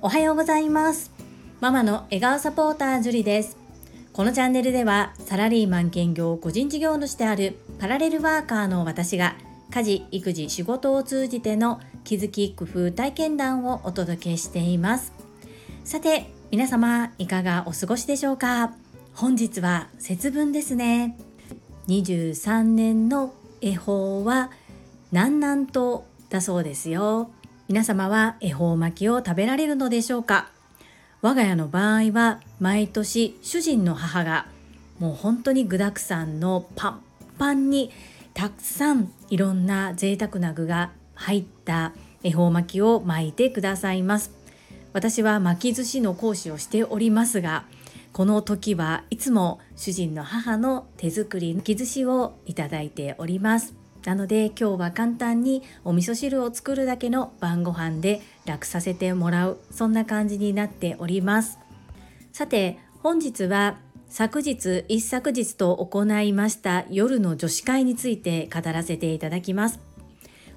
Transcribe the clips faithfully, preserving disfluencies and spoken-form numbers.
おはようございます。ママの笑顔サポータージュリです。このチャンネルではサラリーマン兼業個人事業主であるパラレルワーカーの私が家事・育児・仕事を通じての気づき・工夫・体験談をお届けしています。さて皆様いかがお過ごしでしょうか。本日は節分ですね。にじゅうさんねんの恵方は南南東だそうですよ。皆様は恵方巻きを食べられるのでしょうか。我が家の場合は毎年主人の母がもう本当に具沢山のパンパンにたくさんいろんな贅沢な具が入った恵方巻きを巻いてくださいます。私は巻き寿司の講師をしておりますが、この時はいつも主人の母の手作り巻き寿司をいただいております。なので今日は簡単にお味噌汁を作るだけの晩ご飯で楽させてもらう、そんな感じになっております。さて本日は昨日一昨日と行いました夜の女子会について語らせていただきます。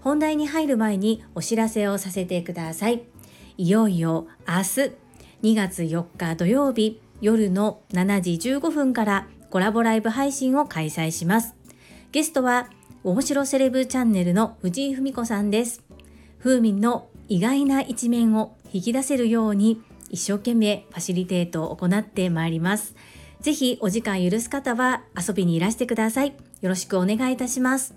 本題に入る前にお知らせをさせてください。いよいよ明日にがつよっか土曜日夜のしちじじゅうごふんからコラボライブ配信を開催します。ゲストは面白セレブチャンネルの藤井文子さんです。ふうみんの意外な一面を引き出せるように一生懸命ファシリテートを行ってまいります。ぜひお時間許す方は遊びにいらしてください。よろしくお願いいたします。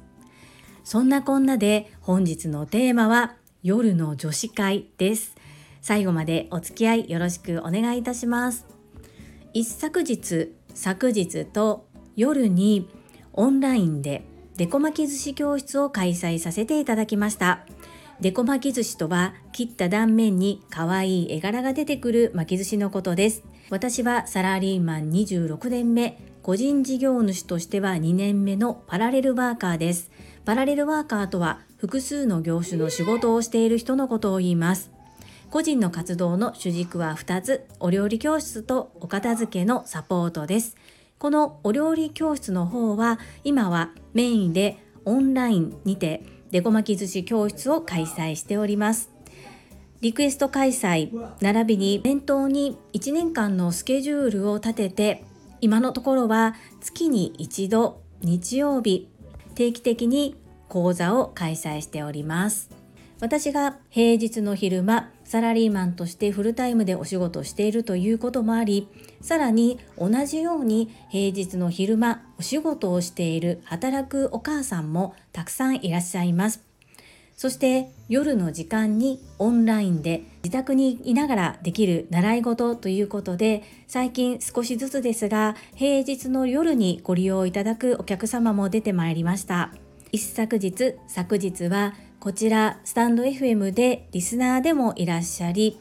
そんなこんなで本日のテーマは夜の女子会です。最後までお付き合いよろしくお願いいたします。一昨日、昨日と夜にオンラインでデコ巻き寿司教室を開催させていただきました。デコ巻き寿司とは切った断面に可愛い絵柄が出てくる巻き寿司のことです。私はサラリーマンにじゅうろくねんめ、個人事業主としてはにねんめのパラレルワーカーです。パラレルワーカーとは複数の業種の仕事をしている人のことを言います。個人の活動の主軸はふたつ、お料理教室とお片付けのサポートです。このお料理教室の方は今はメインでオンラインにてデコ巻き寿司教室を開催しております。リクエスト開催並びに念頭にいちねんかんのスケジュールを立てて、今のところは月に一度日曜日定期的に講座を開催しております。私が平日の昼間サラリーマンとしてフルタイムでお仕事をしているということもあり、さらに同じように平日の昼間お仕事をしている働くお母さんもたくさんいらっしゃいます。そして夜の時間にオンラインで自宅にいながらできる習い事ということで、最近少しずつですが平日の夜にご利用いただくお客様も出てまいりました。一昨日、昨日はこちらスタンド エフエム でリスナーでもいらっしゃり、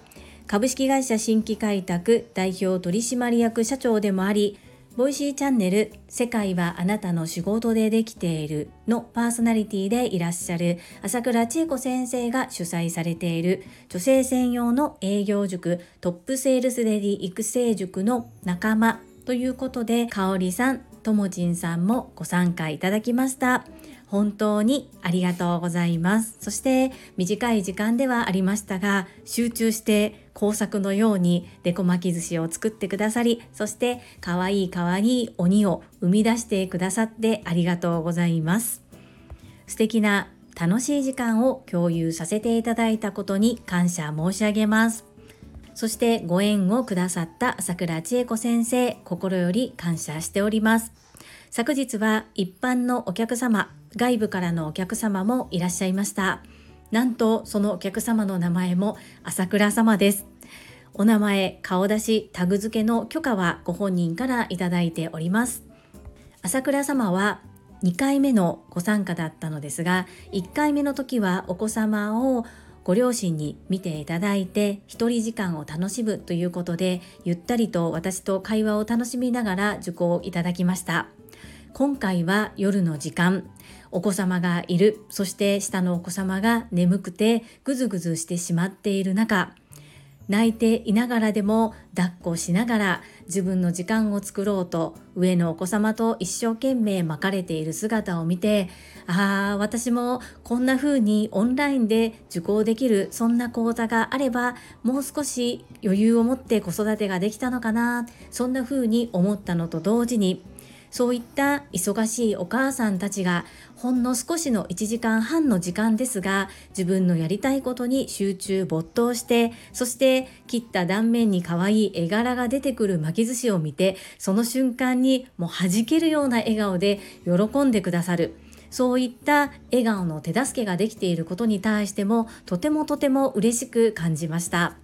株式会社新規開拓代表取締役社長でもあり、ボイシーチャンネル世界はあなたの仕事でできているのパーソナリティでいらっしゃる朝倉千恵子先生が主催されている女性専用の営業塾トップセールスレディ育成塾の仲間ということで、かおりさん、ともちんさんもご参加いただきました。本当にありがとうございます。そして短い時間ではありましたが集中して工作のようにデコ巻き寿司を作ってくださり、そしてかわいいかわいい鬼を生み出してくださってありがとうございます。素敵な楽しい時間を共有させていただいたことに感謝申し上げます。そしてご縁をくださった朝倉千恵子先生、心より感謝しております。昨日は一般のお客様、外部からのお客様もいらっしゃいました。なんとそのお客様の名前も朝倉様です。お名前、顔出し、タグ付けの許可はご本人からいただいております。朝倉様はにかいめのご参加だったのですが、いっかいめの時はお子様をご両親に見ていただいて一人時間を楽しむということで、ゆったりと私と会話を楽しみながら受講いただきました。今回は夜の時間、お子様がいる、そして下のお子様が眠くてぐずぐずしてしまっている中、泣いていながらでも抱っこしながら自分の時間を作ろうと上のお子様と一生懸命まかれている姿を見て、ああ私もこんな風にオンラインで受講できるそんな講座があればもう少し余裕を持って子育てができたのかな、そんな風に思ったのと同時に、そういった忙しいお母さんたちがほんの少しのいちじかんはんの時間ですが自分のやりたいことに集中没頭して、そして切った断面に可愛い絵柄が出てくる巻き寿司を見てその瞬間にもう弾けるような笑顔で喜んでくださる、そういった笑顔の手助けができていることに対してもとてもとても嬉しく感じました。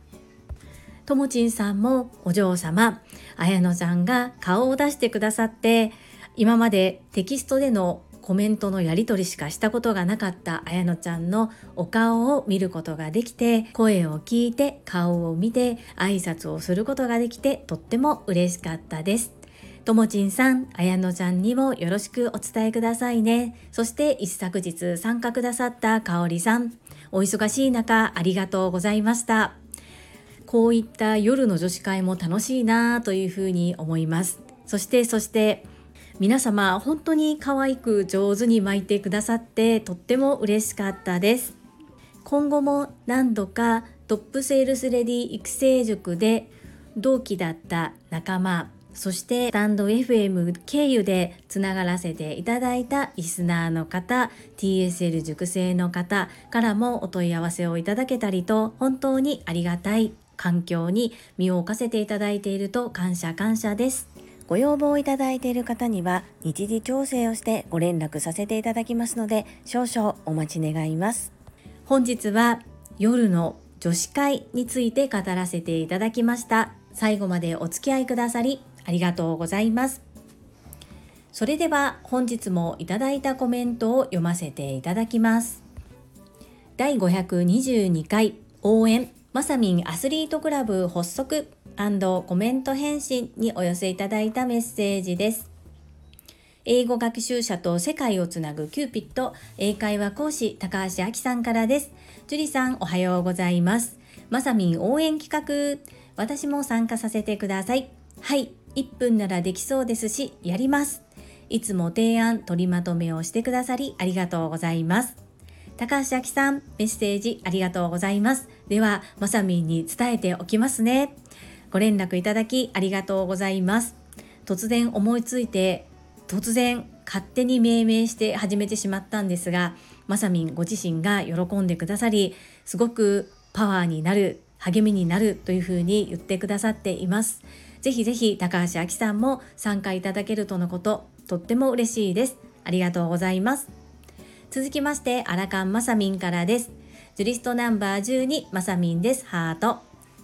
ともちんさんもお嬢様、あやのさんが顔を出してくださって、今までテキストでのコメントのやり取りしかしたことがなかったあやのちゃんのお顔を見ることができて、声を聞いて顔を見て挨拶をすることができてとっても嬉しかったです。ともちんさん、あやのちゃんにもよろしくお伝えくださいね。そして一昨日参加くださったかおりさん、お忙しい中ありがとうございました。こういった夜の女子会も楽しいなというふうに思います。そしてそして皆様本当に可愛く上手に巻いてくださってとっても嬉しかったです。今後も何度かトップセールスレディ育成塾で同期だった仲間、そしてスタンド エフエム 経由でつながらせていただいたリスナーの方、 ティーエスエル 塾生の方からもお問い合わせをいただけたりと、本当にありがたい環境に身を置かせていただいていると感謝感謝です。ご要望いただいている方には日時調整をしてご連絡させていただきますので少々お待ち願います。本日は夜の女子会について語らせていただきました。最後までお付き合いくださりありがとうございます。それでは本日もいただいたコメントを読ませていただきます。だいごひゃくにじゅうにかい応援まさみんアスリートクラブ発足&コメント返信にお寄せいただいたメッセージです。英語学習者と世界をつなぐキューピッド英会話講師高橋明さんからです。ジュリさんおはようございます。まさみん応援企画、私も参加させてください。はい、いっぷんならできそうですしやります。いつも提案取りまとめをしてくださりありがとうございます。高橋明さん、メッセージありがとうございます。では、まさみんに伝えておきますね。ご連絡いただきありがとうございます。突然思いついて、突然勝手に命名して始めてしまったんですが、まさみんご自身が喜んでくださり、すごくパワーになる、励みになるというふうに言ってくださっています。ぜひぜひ高橋明さんも参加いただけるとのこと、とっても嬉しいです。ありがとうございます。続きまして、アラカンマサミンからです。ジュリストナンバーじゅうに、マサミンです。ハート。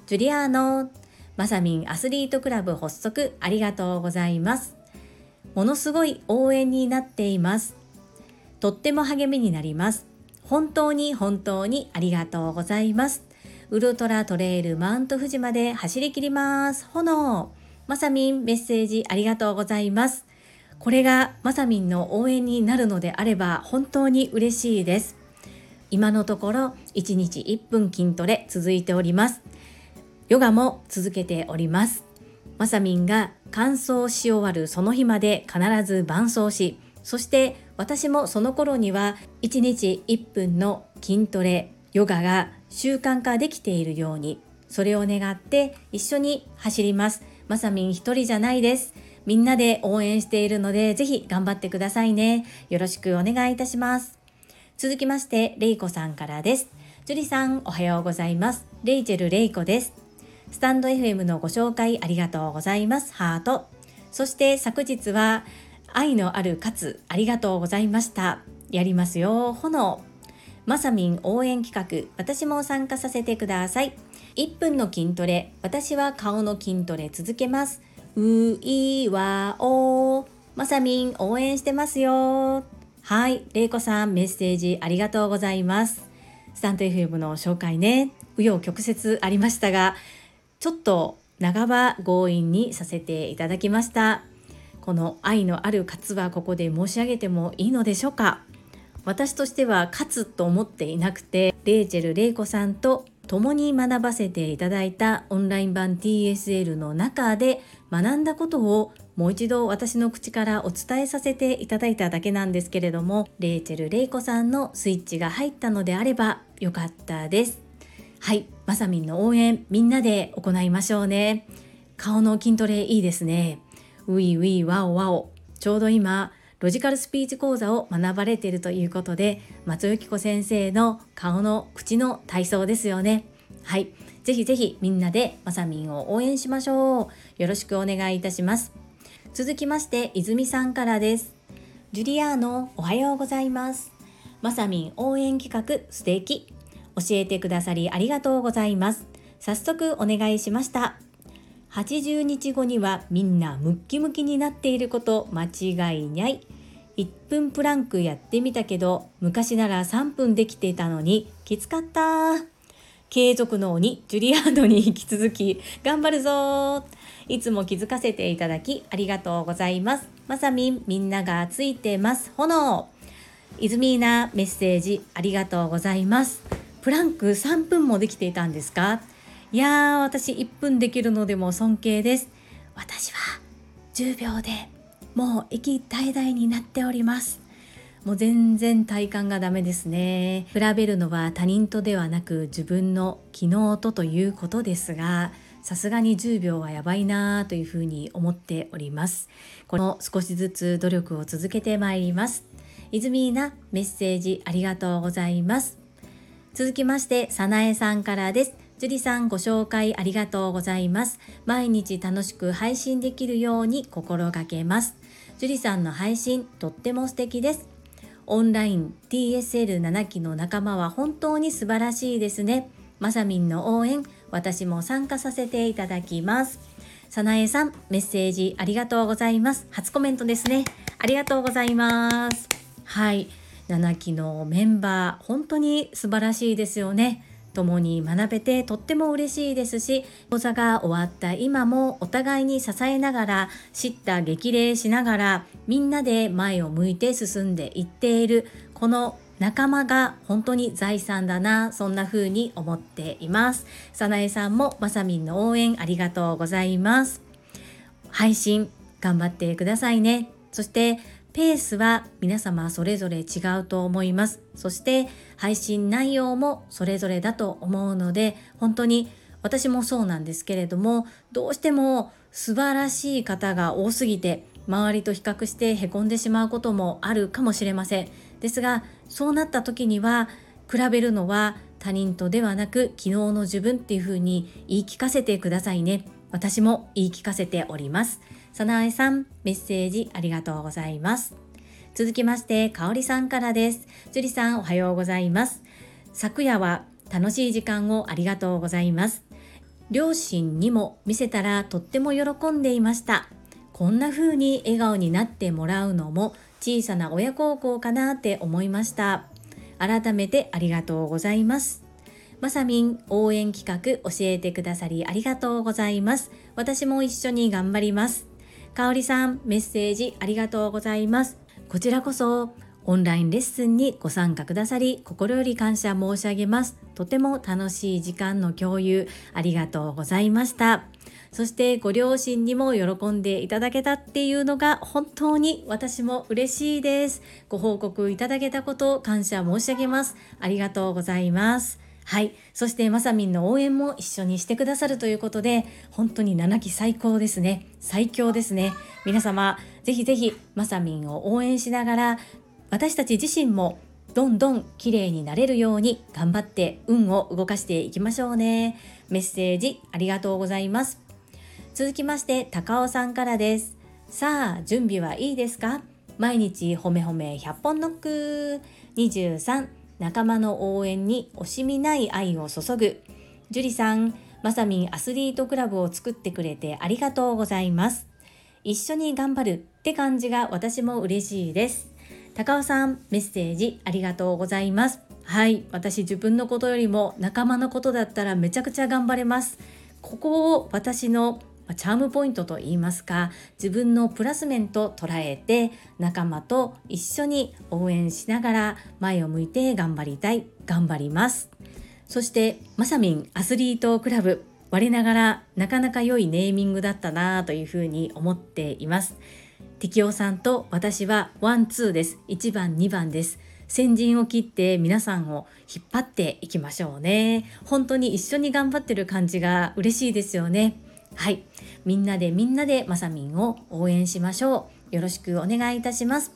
ジュリアーノ。マサミンアスリートクラブ発足、ありがとうございます。ものすごい応援になっています。とっても励みになります。本当に本当にありがとうございます。ウルトラトレイルマウント富士まで走り切ります。炎。マサミンメッセージありがとうございます。これがまさみんの応援になるのであれば本当に嬉しいです。今のところいちにちいっぷん筋トレ続いております。ヨガも続けております。まさみんが完走し終わるその日まで必ず伴走し、そして私もその頃にはいちにちいっぷんの筋トレヨガが習慣化できているように、それを願って一緒に走ります。まさみん一人じゃないです。みんなで応援しているので、ぜひ頑張ってくださいね。よろしくお願いいたします。続きまして、レイコさんからです。ジュリさん、おはようございます。レイチェル・レイコです。スタンド エフエム のご紹介ありがとうございます。ハート。そして昨日は、愛のあるカツ、ありがとうございました。やりますよ、炎。まさみん応援企画、私も参加させてください。いっぷんの筋トレ、私は顔の筋トレ続けます。ういわお、まさみん応援してますよ。はい、れいこさんメッセージありがとうございます。スタンド エフエム の紹介ね、紆余曲折ありましたがちょっと長場強引にさせていただきました。この愛のあるカツはここで申し上げてもいいのでしょうか。私としてはカツと思っていなくて、レイチェル・レイコさんと共に学ばせていただいたオンライン版 ティーエスエル の中で学んだことをもう一度私の口からお伝えさせていただいただけなんですけれども、レイチェル・レイコさんのスイッチが入ったのであればよかったです。はい、まさみんの応援みんなで行いましょうね。顔の筋トレいいですね。ウィウィワオワオ、ちょうど今ロジカルスピーチ講座を学ばれているということで、松由紀子先生の顔の口の体操ですよね。はい、ぜひぜひみんなでまさみんを応援しましょう。よろしくお願いいたします。続きまして泉さんからです。ジュリアーノ、おはようございます。まさみん応援企画素敵、教えてくださりありがとうございます。早速お願いしました。はちじゅうにちごにはみんなムッキムキになっていること間違いにゃい。いっぷんプランクやってみたけど昔ならさんぷんできてたのにきつかった。継続の鬼ジュリアードに引き続き頑張るぞ。いつも気づかせていただきありがとうございます。まさみん、みんながついてます炎。イズミーナ、メッセージありがとうございます。プランクさんぷんもできていたんですか。いやー、私いっぷんできるのでも尊敬です。私はじゅうびょうでもう息絶え絶えになっております。もう全然体感がダメですね。比べるのは他人とではなく自分の昨日とということですが、さすがにじゅうびょうはやばいなというふうに思っております。これも少しずつ努力を続けてまいります。イズミーナ、メッセージありがとうございます。続きましてさなえさんからです。ジュリさん、ご紹介ありがとうございます。毎日楽しく配信できるように心がけます。ジュリさんの配信、とっても素敵です。オンライン ティーエスエルなな 期の仲間は本当に素晴らしいですね。まさみんの応援、私も参加させていただきます。さなえさん、メッセージありがとうございます。初コメントですね。ありがとうございます。はい、ななきのメンバー、本当に素晴らしいですよね。共に学べてとっても嬉しいですし、講座が終わった今もお互いに支えながら、叱咤激励しながら、みんなで前を向いて進んでいっているこの仲間が本当に財産だな、そんな風に思っています。さなえさんもまさみんの応援ありがとうございます。配信頑張ってくださいね。そしてペースは皆様それぞれ違うと思います。そして配信内容もそれぞれだと思うので、本当に私もそうなんですけれども、どうしても素晴らしい方が多すぎて周りと比較してへこんでしまうこともあるかもしれません。ですが、そうなった時には比べるのは他人とではなく昨日の自分っていうふうに言い聞かせてくださいね。私も言い聞かせております。さなえさん、メッセージありがとうございます。続きましてかおりさんからです。ジュリさん、おはようございます。昨夜は楽しい時間をありがとうございます。両親にも見せたらとっても喜んでいました。こんな風に笑顔になってもらうのも小さな親孝行かなって思いました。改めてありがとうございます。まさみん応援企画教えてくださりありがとうございます。私も一緒に頑張ります。かおりさん、メッセージありがとうございます。こちらこそオンラインレッスンにご参加くださり心より感謝申し上げます。とても楽しい時間の共有ありがとうございました。そしてご両親にも喜んでいただけたっていうのが本当に私も嬉しいです。ご報告いただけたこと感謝申し上げます。ありがとうございます。はい、そしてまさみんの応援も一緒にしてくださるということで、本当にななき最高ですね。最強ですね。皆様ぜひぜひまさみんを応援しながら、私たち自身もどんどん綺麗になれるように頑張って運を動かしていきましょうね。メッセージありがとうございます。続きまして高尾さんからです。さあ準備はいいですか。毎日ほめほめひゃっぽんノック。にじゅうさん、仲間の応援に惜しみない愛を注ぐ。ジュリさん、まさみんアスリートクラブを作ってくれてありがとうございます。一緒に頑張るって感じが私も嬉しいです。高尾さん、メッセージありがとうございます。はい、私自分のことよりも仲間のことだったらめちゃくちゃ頑張れます。ここを私のチャームポイントといいますか、自分のプラス面と捉えて仲間と一緒に応援しながら前を向いて頑張りたい、頑張ります。そしてまさみんアスリートクラブ、我ながらなかなか良いネーミングだったなというふうに思っています。適応さんと私はワンツーです。いちばんにばんです。先陣を切って皆さんを引っ張っていきましょうね。本当に一緒に頑張ってる感じが嬉しいですよね。はい、みんなでみんなでまさみんを応援しましょう。よろしくお願いいたします。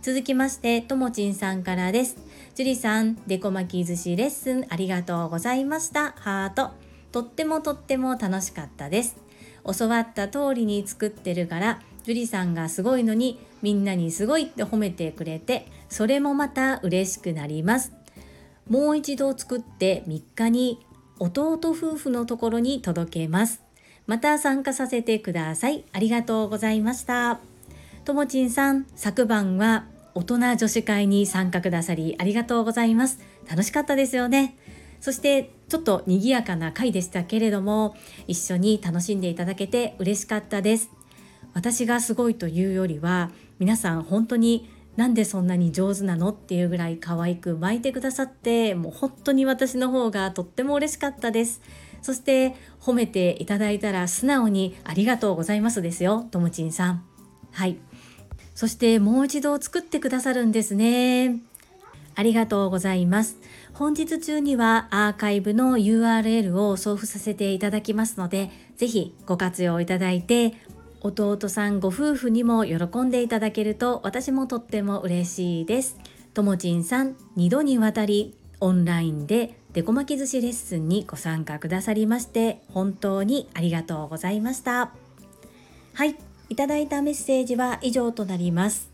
続きましてともちんさんからです。ジュリさん、デコ巻き寿司レッスンありがとうございました。ハート、とってもとっても楽しかったです。教わった通りに作ってるからジュリさんがすごいのにみんなにすごいって褒めてくれて、それもまた嬉しくなります。もう一度作ってみっかに弟夫婦のところに届けます。また参加させてください。ありがとうございました。ともちんさん、昨晩は大人女子会に参加くださりありがとうございます。楽しかったですよね。そしてちょっと賑やかな会でしたけれども、一緒に楽しんでいただけて嬉しかったです。私がすごいというよりは、皆さん本当になんでそんなに上手なのっていうぐらい可愛く巻いてくださって、もう本当に私の方がとっても嬉しかったです。そして褒めていただいたら素直にありがとうございますですよ、ともちんさん。はい、そしてもう一度作ってくださるんですね。ありがとうございます。本日中にはアーカイブの ユーアールエル を送付させていただきますので、ぜひご活用いただいて弟さんご夫婦にも喜んでいただけると私もとっても嬉しいです。ともちんさん、にどにわたりオンラインでデコ巻き寿司レッスンにご参加くださりまして本当にありがとうございました。はい、いただいたメッセージは以上となります。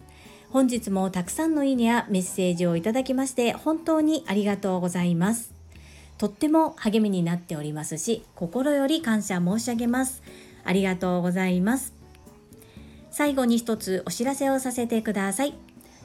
本日もたくさんのいいねやメッセージをいただきまして本当にありがとうございます。とっても励みになっておりますし、心より感謝申し上げます。ありがとうございます。最後に一つお知らせをさせてください。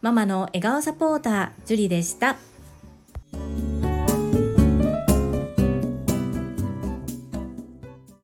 ママの笑顔サポーター、ジュリでした。